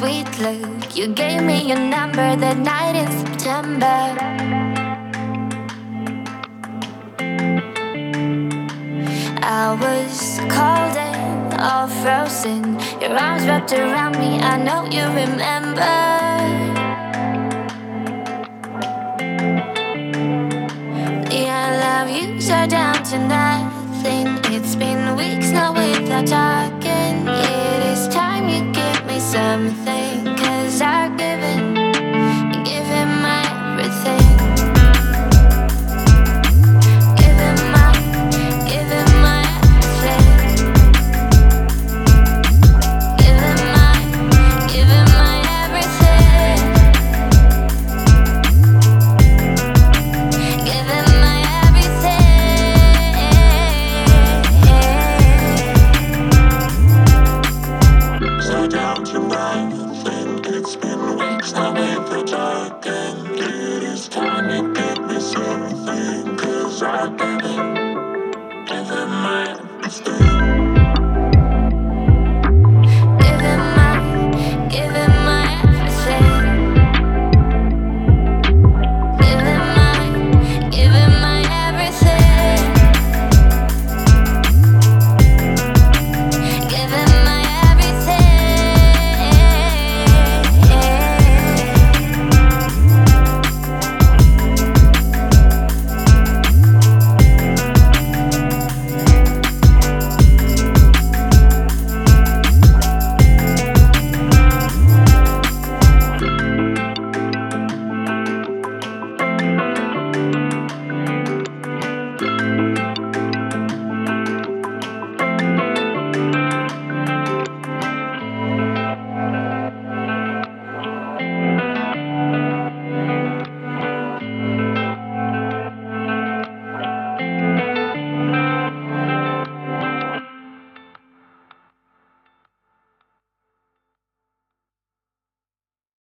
sweet look. You gave me your number that night in September. I was cold and all frozen. Your arms wrapped around me, I know you remember. Yeah, I love you so down to nothing. It's been weeks now without talking. It is time you give me something, 'cause I've given my everything. Give it my best.